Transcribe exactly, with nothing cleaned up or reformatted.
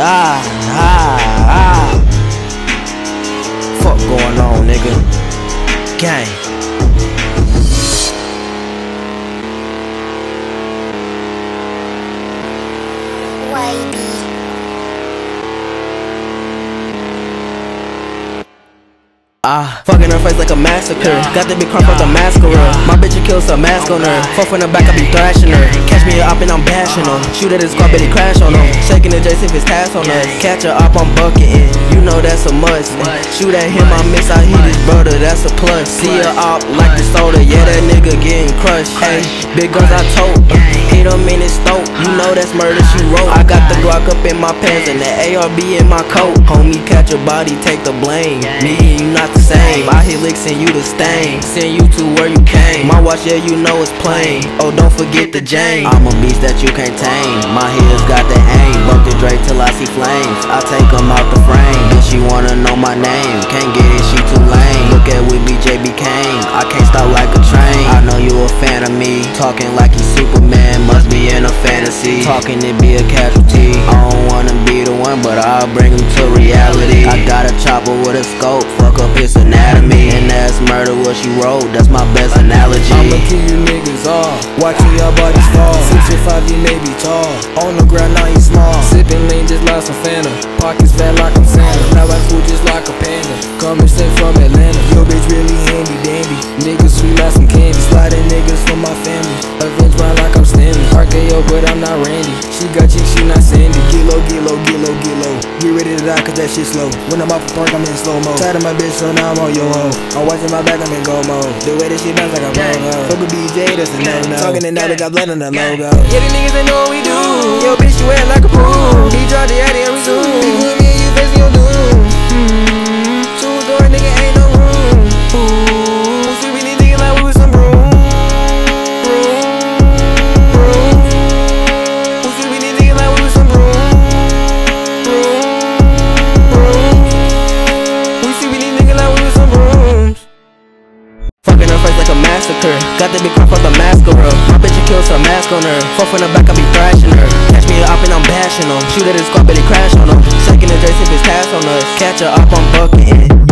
Ah, ah, ah. Fuck going on, nigga. Gang. Ah, fucking her face like a massacre. Got the big car for the mascara. My bitch kills a mask on her. Fuck from the back, I be thrashing her. Catch me up and I'm bashing him. Shoot at his car, but he crash on him. Shaking the J C if it's task on us. Catch her up, I'm bucketing. You know that's a must. Shoot at him, I miss, I hit his brother, that's a plus. See her up like the soda, yeah, that nigga getting crushed. Hey, big guns I tote, hit him in his throat. You know that's murder, she wrote. I got the Glock up in my pants and the A R B in my coat. Homie, catch your body, take the blame. Me and you not the same. I hit licks and you the stain. Send you to where you came. My watch, yeah, you know it's plain. Oh, don't forget the Jane. I'm a beast that you can't tame. My heels got the aim. Work the Drake till I see flames. I take them out the frame. Then she wanna know my name. Can't get it, she too lame. Look at we B J B came. I can't stop like a train. I know you a fan of me. Talking like you Superman. Must be in a fantasy. Talking it be a casualty. I don't wanna be the one, but I'll bring him to reality. I got a chopper with a scope. Fuck up his anatomy. And that's murder what she wrote. That's my best analogy. I'ma kill you niggas all. Watching your body fall. Six or five, you may be tall. On the ground, now you small. Sipping lean just like some Fanta. Pockets fat like I'm Santa. Now I cool just like a panda. Coming straight from Atlanta. Yo bitch really handy dandy. Niggas sweet like some candy. Sliding niggas from my family. Avenge mine like I'm Stanley. R K O, but I'm not Randy. She got chicks, she not Sandy. Get low, get low, get low, get low. Get ready to die, cause that shit slow. When I'm off the park, I'm in slow mo. Tired of my bitch, so now I'm on yo ho. I'm watching my back, I'm in go mode. The way this shit bounce like I'm on. Fuck a B J, that's a no no. Talking it now, they got blood on the logo. Yeah, the niggas, they know what we do. Yo, bitch, you act like a broom. He dropped the attic and we zoom. He put me and you face me on doom. Mm-hmm. Two door, nigga, ain't no room. Ooh, she really thinking like we was some broom. Broom, broom. Ooh, she really thinking like we was some broom. Broom, broom. Ooh, she really thinking like we was some brooms. Fucking her face like a massacre. Got the big crop for the mascara. My bitch, you kills her mask on her. Fuck from the back, I be thrashing her. Up and I'm bashing him. Shoot at his car, but he crash on him. Shaking the J C if it's task on us. Catch her up, I'm bucketing.